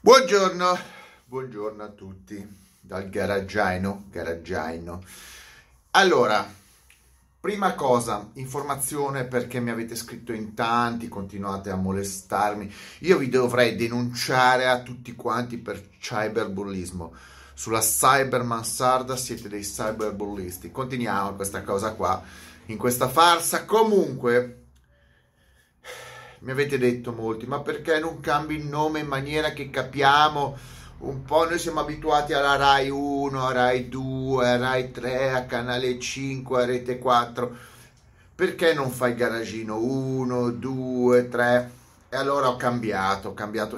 Buongiorno, buongiorno a tutti dal Garaggaino. Allora, prima cosa, informazione, perché mi avete scritto in tanti, continuate a molestarmi. Io vi dovrei denunciare a tutti quanti per cyberbullismo. Sulla cyber mansarda siete dei cyberbullisti. Continuiamo questa cosa qua, in questa farsa. Comunque, mi avete detto molti, ma perché non cambi il nome in maniera che capiamo un po'? Noi siamo abituati alla RAI 1, a RAI 2, a RAI 3, a Canale 5, a Rete 4. Perché non fai Garagino 1, 2, 3? E allora ho cambiato.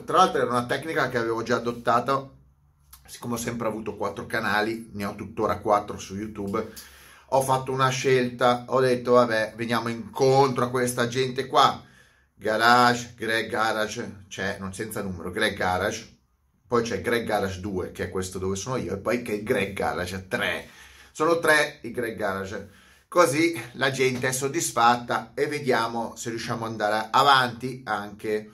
Tra l'altro era una tecnica che avevo già adottato, siccome ho sempre avuto 4 canali, ne ho tuttora 4 su YouTube. Ho fatto una scelta, ho detto vabbè, veniamo incontro a questa gente qua. Garage, Greg Garage, cioè non senza numero, Greg Garage, poi c'è Greg Garage 2, che è questo dove sono io, e poi che Greg Garage 3. Sono 3 i Greg Garage. Così la gente è soddisfatta e vediamo se riusciamo ad andare avanti anche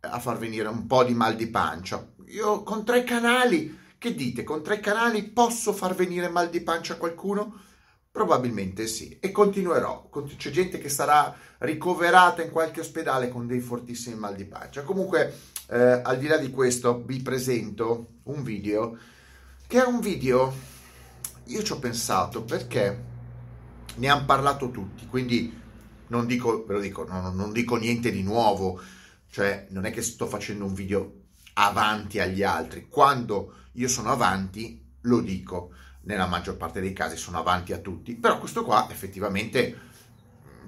a far venire un po' di mal di pancia. Io con 3 canali, che dite? Con 3 canali posso far venire mal di pancia a qualcuno? Probabilmente sì, e continuerò. C'è gente che sarà ricoverata in qualche ospedale con dei fortissimi mal di pancia. Comunque, al di là di questo, vi presento un video, che è un video, io ci ho pensato perché ne hanno parlato tutti, quindi non dico, ve lo dico, non dico niente di nuovo, cioè non è che sto facendo un video avanti agli altri. Quando io sono avanti lo dico. Nella maggior parte dei casi sono avanti a tutti, però questo qua effettivamente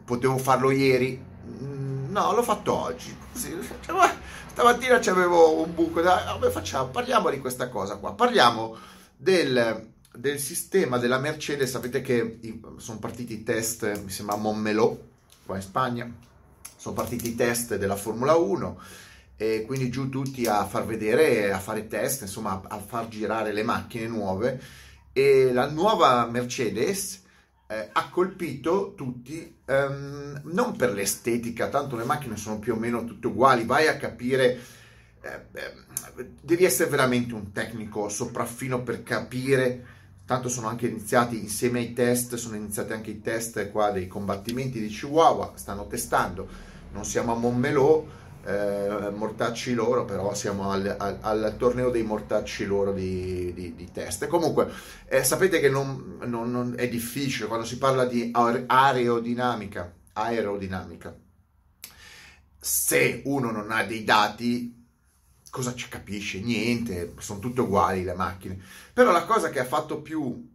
potevo farlo ieri, no, l'ho fatto oggi. Sì, cioè, stamattina c'avevo un buco, come facciamo? Parliamo di questa cosa qua, parliamo del sistema della Mercedes. Sapete che sono partiti i test, mi sembra a Montmeló, qua in Spagna, sono partiti i test della Formula 1, e quindi giù tutti a far vedere, a fare test, insomma a far girare le macchine nuove. E la nuova Mercedes ha colpito tutti, non per l'estetica, tanto le macchine sono più o meno tutte uguali, vai a capire, devi essere veramente un tecnico sopraffino per capire, tanto sono anche iniziati insieme ai test, sono iniziati anche i test qua dei combattimenti di Chihuahua, stanno testando, non siamo a Montmeló, mortacci loro, però siamo al torneo dei mortacci loro di test. Comunque sapete che non è difficile quando si parla di aerodinamica. Se uno non ha dei dati, cosa ci capisce? Niente, sono tutte uguali le macchine. Però la cosa che ha fatto più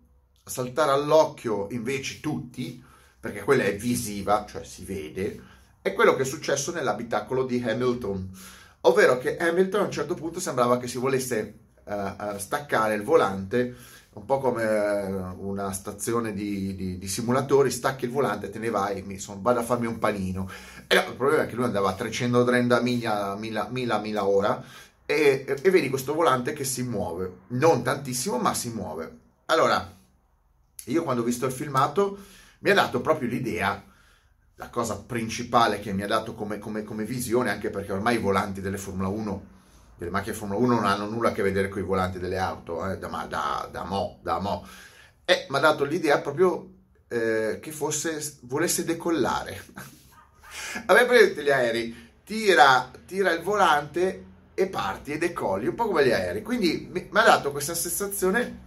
saltare all'occhio invece tutti, perché quella è visiva, cioè si vede, è quello che è successo nell'abitacolo di Hamilton, ovvero che Hamilton a un certo punto sembrava che si volesse staccare il volante, un po' come una stazione di simulatori, stacchi il volante e te ne vai, vado a farmi un panino. E il problema è che lui andava a 330 miglia ora e vedi questo volante che si muove, non tantissimo ma si muove. Allora, io quando ho visto il filmato mi ha dato proprio l'idea, la cosa principale che mi ha dato come visione, anche perché ormai i volanti delle Formula 1, delle macchine Formula 1 non hanno nulla a che vedere con i volanti delle auto, da mo. E mi ha dato l'idea proprio che volesse decollare. Avete presente gli aerei? Tira il volante e parti e decolli, un po' come gli aerei. Quindi mi ha dato questa sensazione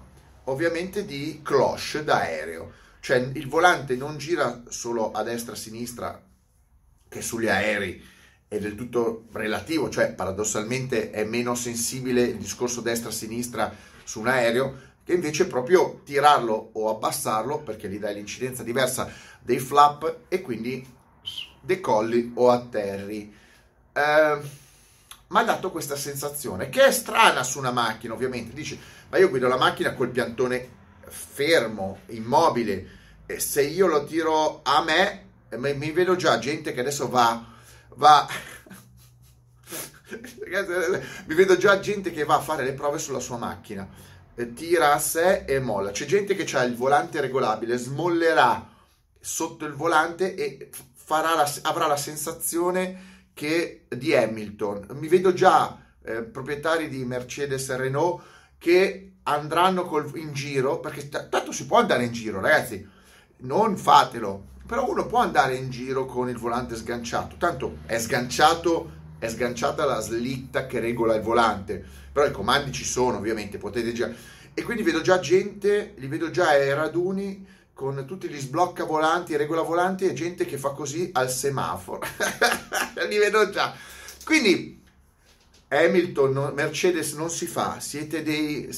ovviamente di cloche d'aereo. Cioè il volante non gira solo a destra e a sinistra, che sugli aerei è del tutto relativo, cioè paradossalmente è meno sensibile il discorso destra e sinistra su un aereo, che invece proprio tirarlo o abbassarlo, perché gli dai l'incidenza diversa dei flap e quindi decolli o atterri. Mi ha dato questa sensazione, che è strana su una macchina ovviamente, dici ma io guido la macchina col piantone fermo, immobile, e se io lo tiro a me mi vedo già gente che adesso va mi vedo già gente che va a fare le prove sulla sua macchina, tira a sé e molla. C'è gente che ha il volante regolabile, smollerà sotto il volante e avrà la sensazione che di Hamilton. Mi vedo già proprietari di Mercedes e Renault che andranno in giro, perché tanto si può andare in giro, ragazzi, non fatelo, però uno può andare in giro con il volante sganciato, tanto è sganciato, è sganciata la slitta che regola il volante, però i comandi ci sono, ovviamente potete già, e quindi vedo già gente, li vedo già ai raduni con tutti gli sblocca volanti, regola volanti, e gente che fa così al semaforo li vedo già. Quindi Hamilton, Mercedes, non si fa, siete degli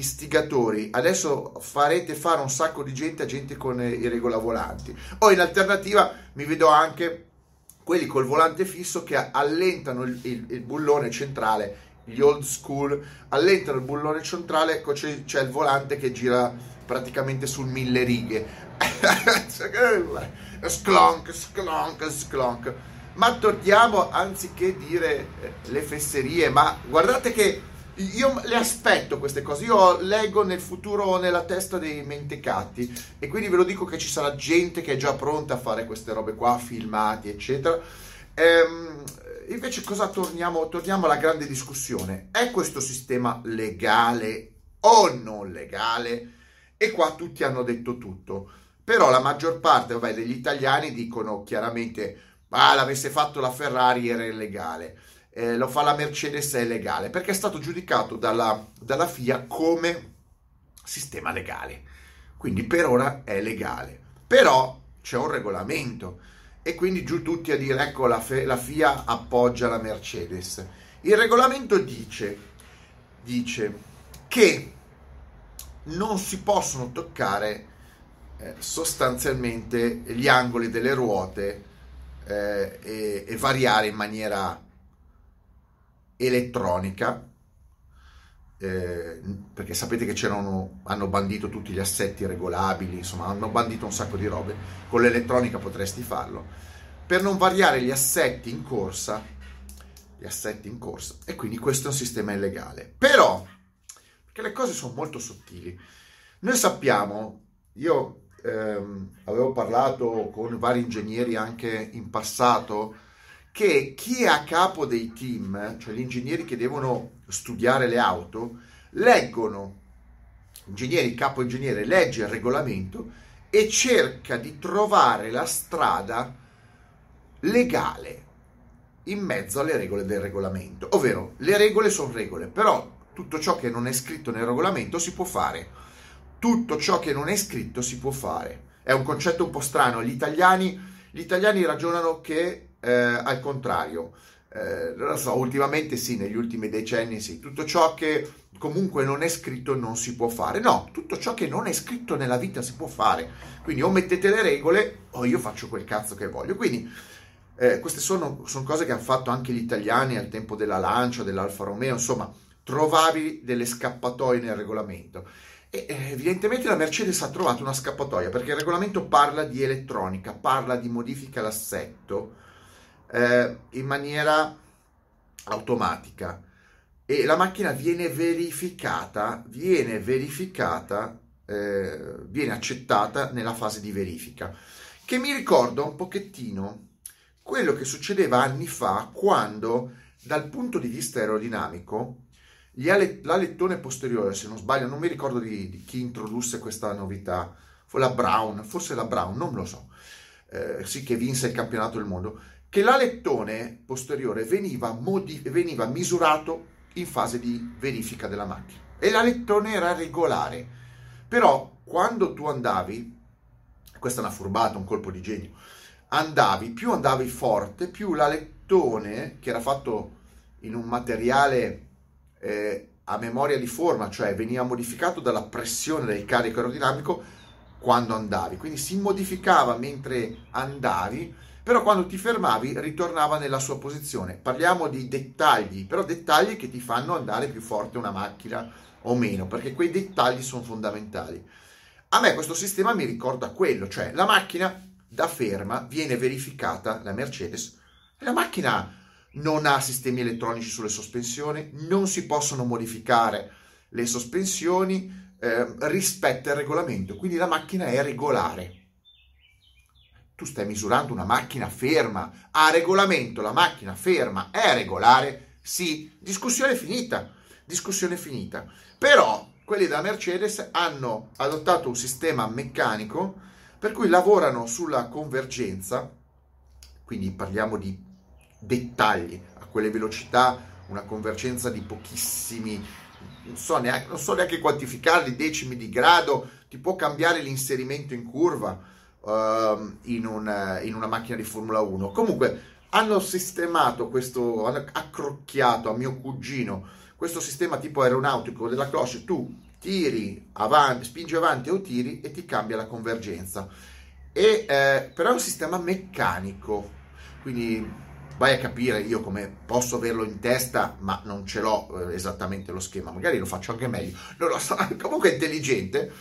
stigatori, adesso farete fare un sacco di gente a gente con i regolavolanti, o in alternativa mi vedo anche quelli col volante fisso che allentano il bullone centrale, gli old school, allentano il bullone centrale, c'è il volante che gira praticamente sul 1000 righe, sclonk, sclonk, sclonk. Ma torniamo, anziché dire le fesserie, ma guardate che io le aspetto queste cose, io leggo nel futuro nella testa dei mentecatti, e quindi ve lo dico che ci sarà gente che è già pronta a fare queste robe qua, filmati eccetera. Invece cosa torniamo? Torniamo alla grande discussione, è questo sistema legale o non legale? E qua tutti hanno detto tutto, però la maggior parte, vabbè, degli italiani dicono chiaramente: ah, l'avesse fatto la Ferrari era illegale, lo fa la Mercedes è legale, perché è stato giudicato dalla FIA come sistema legale, quindi per ora è legale, però c'è un regolamento, e quindi giù tutti a dire ecco la FIA appoggia la Mercedes. Il regolamento dice che non si possono toccare sostanzialmente gli angoli delle ruote e variare in maniera elettronica, perché sapete che hanno bandito tutti gli assetti regolabili, insomma hanno bandito un sacco di robe, con l'elettronica potresti farlo, per non variare gli assetti in corsa, e quindi questo è un sistema illegale. Però, perché le cose sono molto sottili, noi sappiamo, io avevo parlato con vari ingegneri anche in passato, che chi è a capo dei team, cioè gli ingegneri che devono studiare le auto, leggono, ingegneri, capo ingegnere legge il regolamento e cerca di trovare la strada legale in mezzo alle regole del regolamento, ovvero le regole sono regole, però tutto ciò che non è scritto nel regolamento si può fare. Tutto ciò che non è scritto si può fare. È un concetto un po' strano. Gli italiani ragionano che al contrario. Non lo so, ultimamente sì, negli ultimi decenni sì. Tutto ciò che comunque non è scritto non si può fare. No, tutto ciò che non è scritto nella vita si può fare. Quindi o mettete le regole o io faccio quel cazzo che voglio. Quindi queste sono cose che hanno fatto anche gli italiani al tempo della Lancia, dell'Alfa Romeo. Insomma, trovavi delle scappatoie nel regolamento. Evidentemente la Mercedes ha trovato una scappatoia, perché il regolamento parla di elettronica, parla di modifica l'assetto in maniera automatica, e la macchina viene accettata nella fase di verifica, che mi ricorda un pochettino quello che succedeva anni fa, quando dal punto di vista aerodinamico l'alettone posteriore, se non sbaglio, non mi ricordo di chi introdusse questa novità, forse la Brown, non lo so, sì, che vinse il campionato del mondo, che l'alettone posteriore veniva misurato in fase di verifica della macchina, e l'alettone era regolare, però quando tu andavi, questa è una furbata, un colpo di genio, più andavi forte, più l'alettone, che era fatto in un materiale a memoria di forma, cioè veniva modificato dalla pressione del carico aerodinamico quando andavi, quindi si modificava mentre andavi, però quando ti fermavi ritornava nella sua posizione. Parliamo di dettagli, però dettagli che ti fanno andare più forte una macchina o meno, perché quei dettagli sono fondamentali. A me questo sistema mi ricorda quello, cioè la macchina da ferma viene verificata, la Mercedes, la macchina non ha sistemi elettronici sulle sospensioni, non si possono modificare le sospensioni, rispetta il regolamento, quindi la macchina è regolare. Tu stai misurando una macchina ferma, a regolamento la macchina ferma è regolare, Sì, discussione finita. Però quelli della Mercedes hanno adottato un sistema meccanico per cui lavorano sulla convergenza, quindi parliamo di dettagli, a quelle velocità una convergenza di pochissimi, non so neanche quantificarli, decimi di grado, ti può cambiare l'inserimento in curva in una macchina di Formula 1. Comunque hanno sistemato questo, hanno accrocchiato a mio cugino questo sistema tipo aeronautico della cloche: tu tiri avanti, spingi avanti o tiri e ti cambia la convergenza. Però è un sistema meccanico, quindi vai a capire io come posso averlo in testa, ma non ce l'ho esattamente lo schema, magari lo faccio anche meglio, non lo so, comunque è intelligente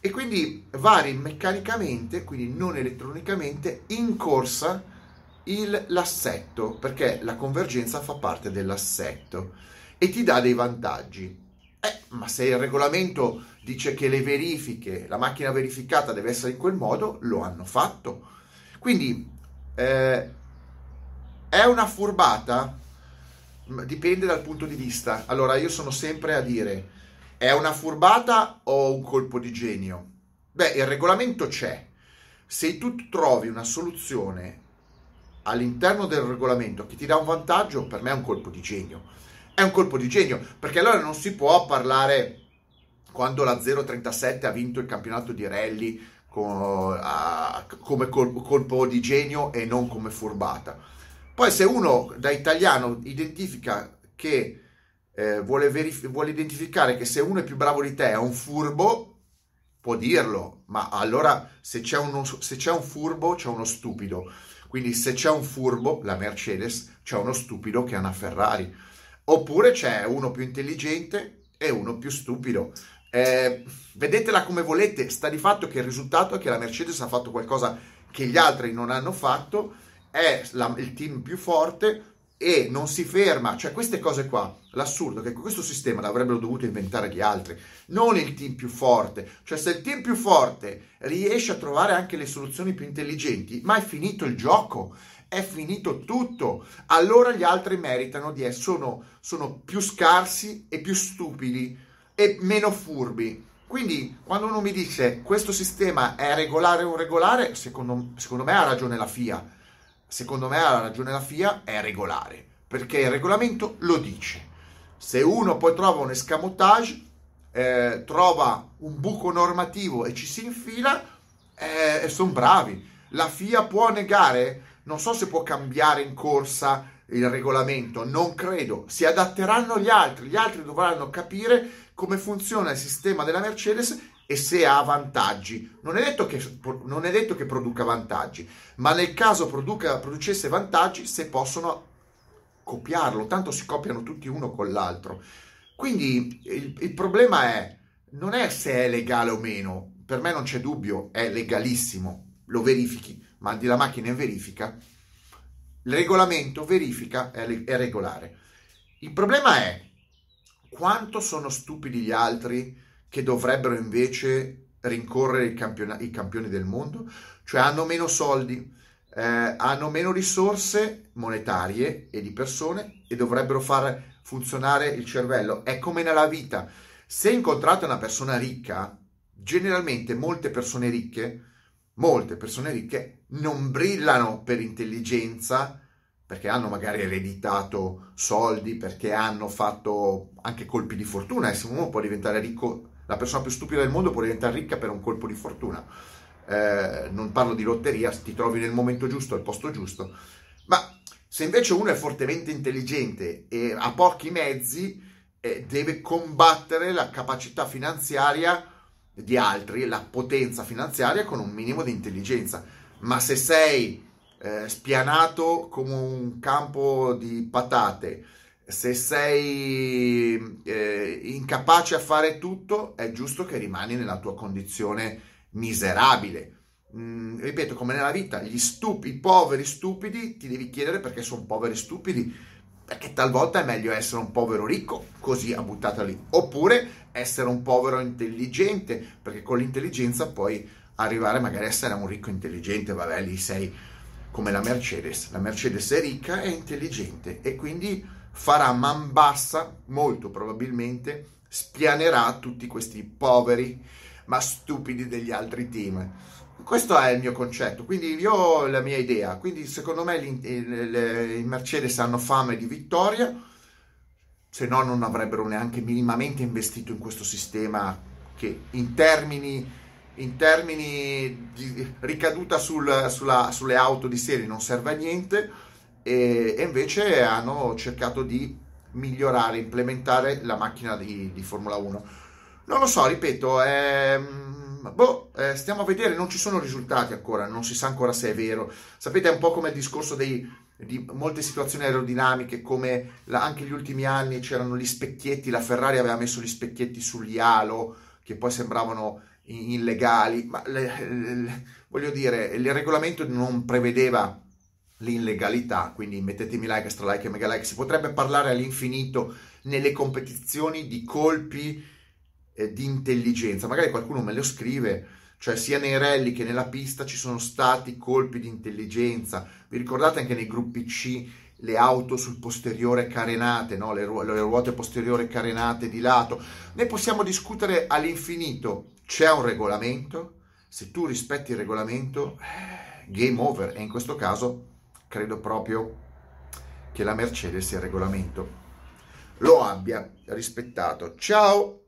e quindi vari meccanicamente, quindi non elettronicamente, in corsa l'assetto, perché la convergenza fa parte dell'assetto e ti dà dei vantaggi. Ma se il regolamento dice che le verifiche, la macchina verificata deve essere in quel modo, lo hanno fatto. Quindi è una furbata? Dipende dal punto di vista. Allora, io sono sempre a dire, è una furbata o un colpo di genio? Beh, il regolamento c'è. Se tu trovi una soluzione all'interno del regolamento che ti dà un vantaggio, per me è un colpo di genio. È un colpo di genio, perché allora non si può parlare, quando la 037 ha vinto il campionato di rally, come colpo di genio e non come furbata. Poi se uno da italiano identifica che vuole identificare che se uno è più bravo di te è un furbo, può dirlo, ma allora se c'è un furbo c'è uno stupido. Quindi se c'è un furbo, la Mercedes, c'è uno stupido che è una Ferrari. Oppure c'è uno più intelligente e uno più stupido. Vedetela come volete, sta di fatto che il risultato è che la Mercedes ha fatto qualcosa che gli altri non hanno fatto, è il team più forte e non si ferma. Cioè, queste cose qua, l'assurdo è che questo sistema l'avrebbero dovuto inventare gli altri, non il team più forte. Cioè, se il team più forte riesce a trovare anche le soluzioni più intelligenti, ma è finito il gioco, è finito tutto. Allora gli altri meritano di essere, sono più scarsi e più stupidi e meno furbi. Quindi quando uno mi dice questo sistema è regolare o regolare, secondo me ha ragione la FIA. Secondo me ha ragione la FIA, è regolare, perché il regolamento lo dice. Se uno poi trova un escamotage, trova un buco normativo e ci si infila, sono bravi. La FIA può negare, non so se può cambiare in corsa il regolamento, non credo. Si adatteranno gli altri dovranno capire come funziona il sistema della Mercedes e se ha vantaggi. Non è detto che produca vantaggi, ma nel caso producesse vantaggi, se possono copiarlo, tanto si copiano tutti uno con l'altro. Quindi il problema non è se è legale o meno, per me non c'è dubbio, è legalissimo, lo verifichi, mandi la macchina in verifica, il regolamento verifica, è regolare. Il problema è quanto sono stupidi gli altri che dovrebbero invece rincorrere i campioni del mondo. Cioè, hanno meno soldi, hanno meno risorse monetarie e di persone e dovrebbero far funzionare il cervello. È come nella vita: se incontrate una persona ricca, generalmente molte persone ricche non brillano per intelligenza, perché hanno magari ereditato soldi, perché hanno fatto anche colpi di fortuna, e se uno può diventare ricco, la persona più stupida del mondo può diventare ricca per un colpo di fortuna. Non parlo di lotteria, ti trovi nel momento giusto, al posto giusto. Ma se invece uno è fortemente intelligente e ha pochi mezzi, deve combattere la capacità finanziaria di altri, la potenza finanziaria, con un minimo di intelligenza. Ma se sei spianato come un campo di patate, se sei incapace a fare tutto, è giusto che rimani nella tua condizione miserabile. Ripeto, come nella vita, i poveri stupidi, ti devi chiedere perché sono poveri stupidi, perché talvolta è meglio essere un povero ricco, così a buttata lì, oppure essere un povero intelligente, perché con l'intelligenza puoi arrivare magari a essere un ricco intelligente. Vabbè, lì sei come la Mercedes è ricca e intelligente e quindi farà man bassa, molto probabilmente spianerà tutti questi poveri ma stupidi degli altri team. Questo è il mio concetto, quindi io ho la mia idea, quindi secondo me i Mercedes hanno fame di vittoria, se no non avrebbero neanche minimamente investito in questo sistema che in termini di ricaduta sulle auto di serie non serve a niente, e invece hanno cercato di migliorare, implementare la macchina di Formula 1. Non lo so, ripeto, stiamo a vedere, non ci sono risultati ancora, non si sa ancora se è vero. Sapete, è un po' come il discorso di molte situazioni aerodinamiche, come anche gli ultimi anni c'erano gli specchietti, la Ferrari aveva messo gli specchietti sugli halo, che poi sembravano illegali, ma voglio dire, il regolamento non prevedeva l'illegalità, quindi mettetemi like, stralike e mega like. Si potrebbe parlare all'infinito nelle competizioni di colpi di intelligenza, magari qualcuno me lo scrive, cioè sia nei rally che nella pista ci sono stati colpi di intelligenza. Vi ricordate anche nei gruppi C le auto sul posteriore carenate, no? le ruote posteriore carenate di lato, ne possiamo discutere all'infinito. C'è un regolamento, se tu rispetti il regolamento, game over, e in questo caso credo proprio che la Mercedes il regolamento lo abbia rispettato. Ciao!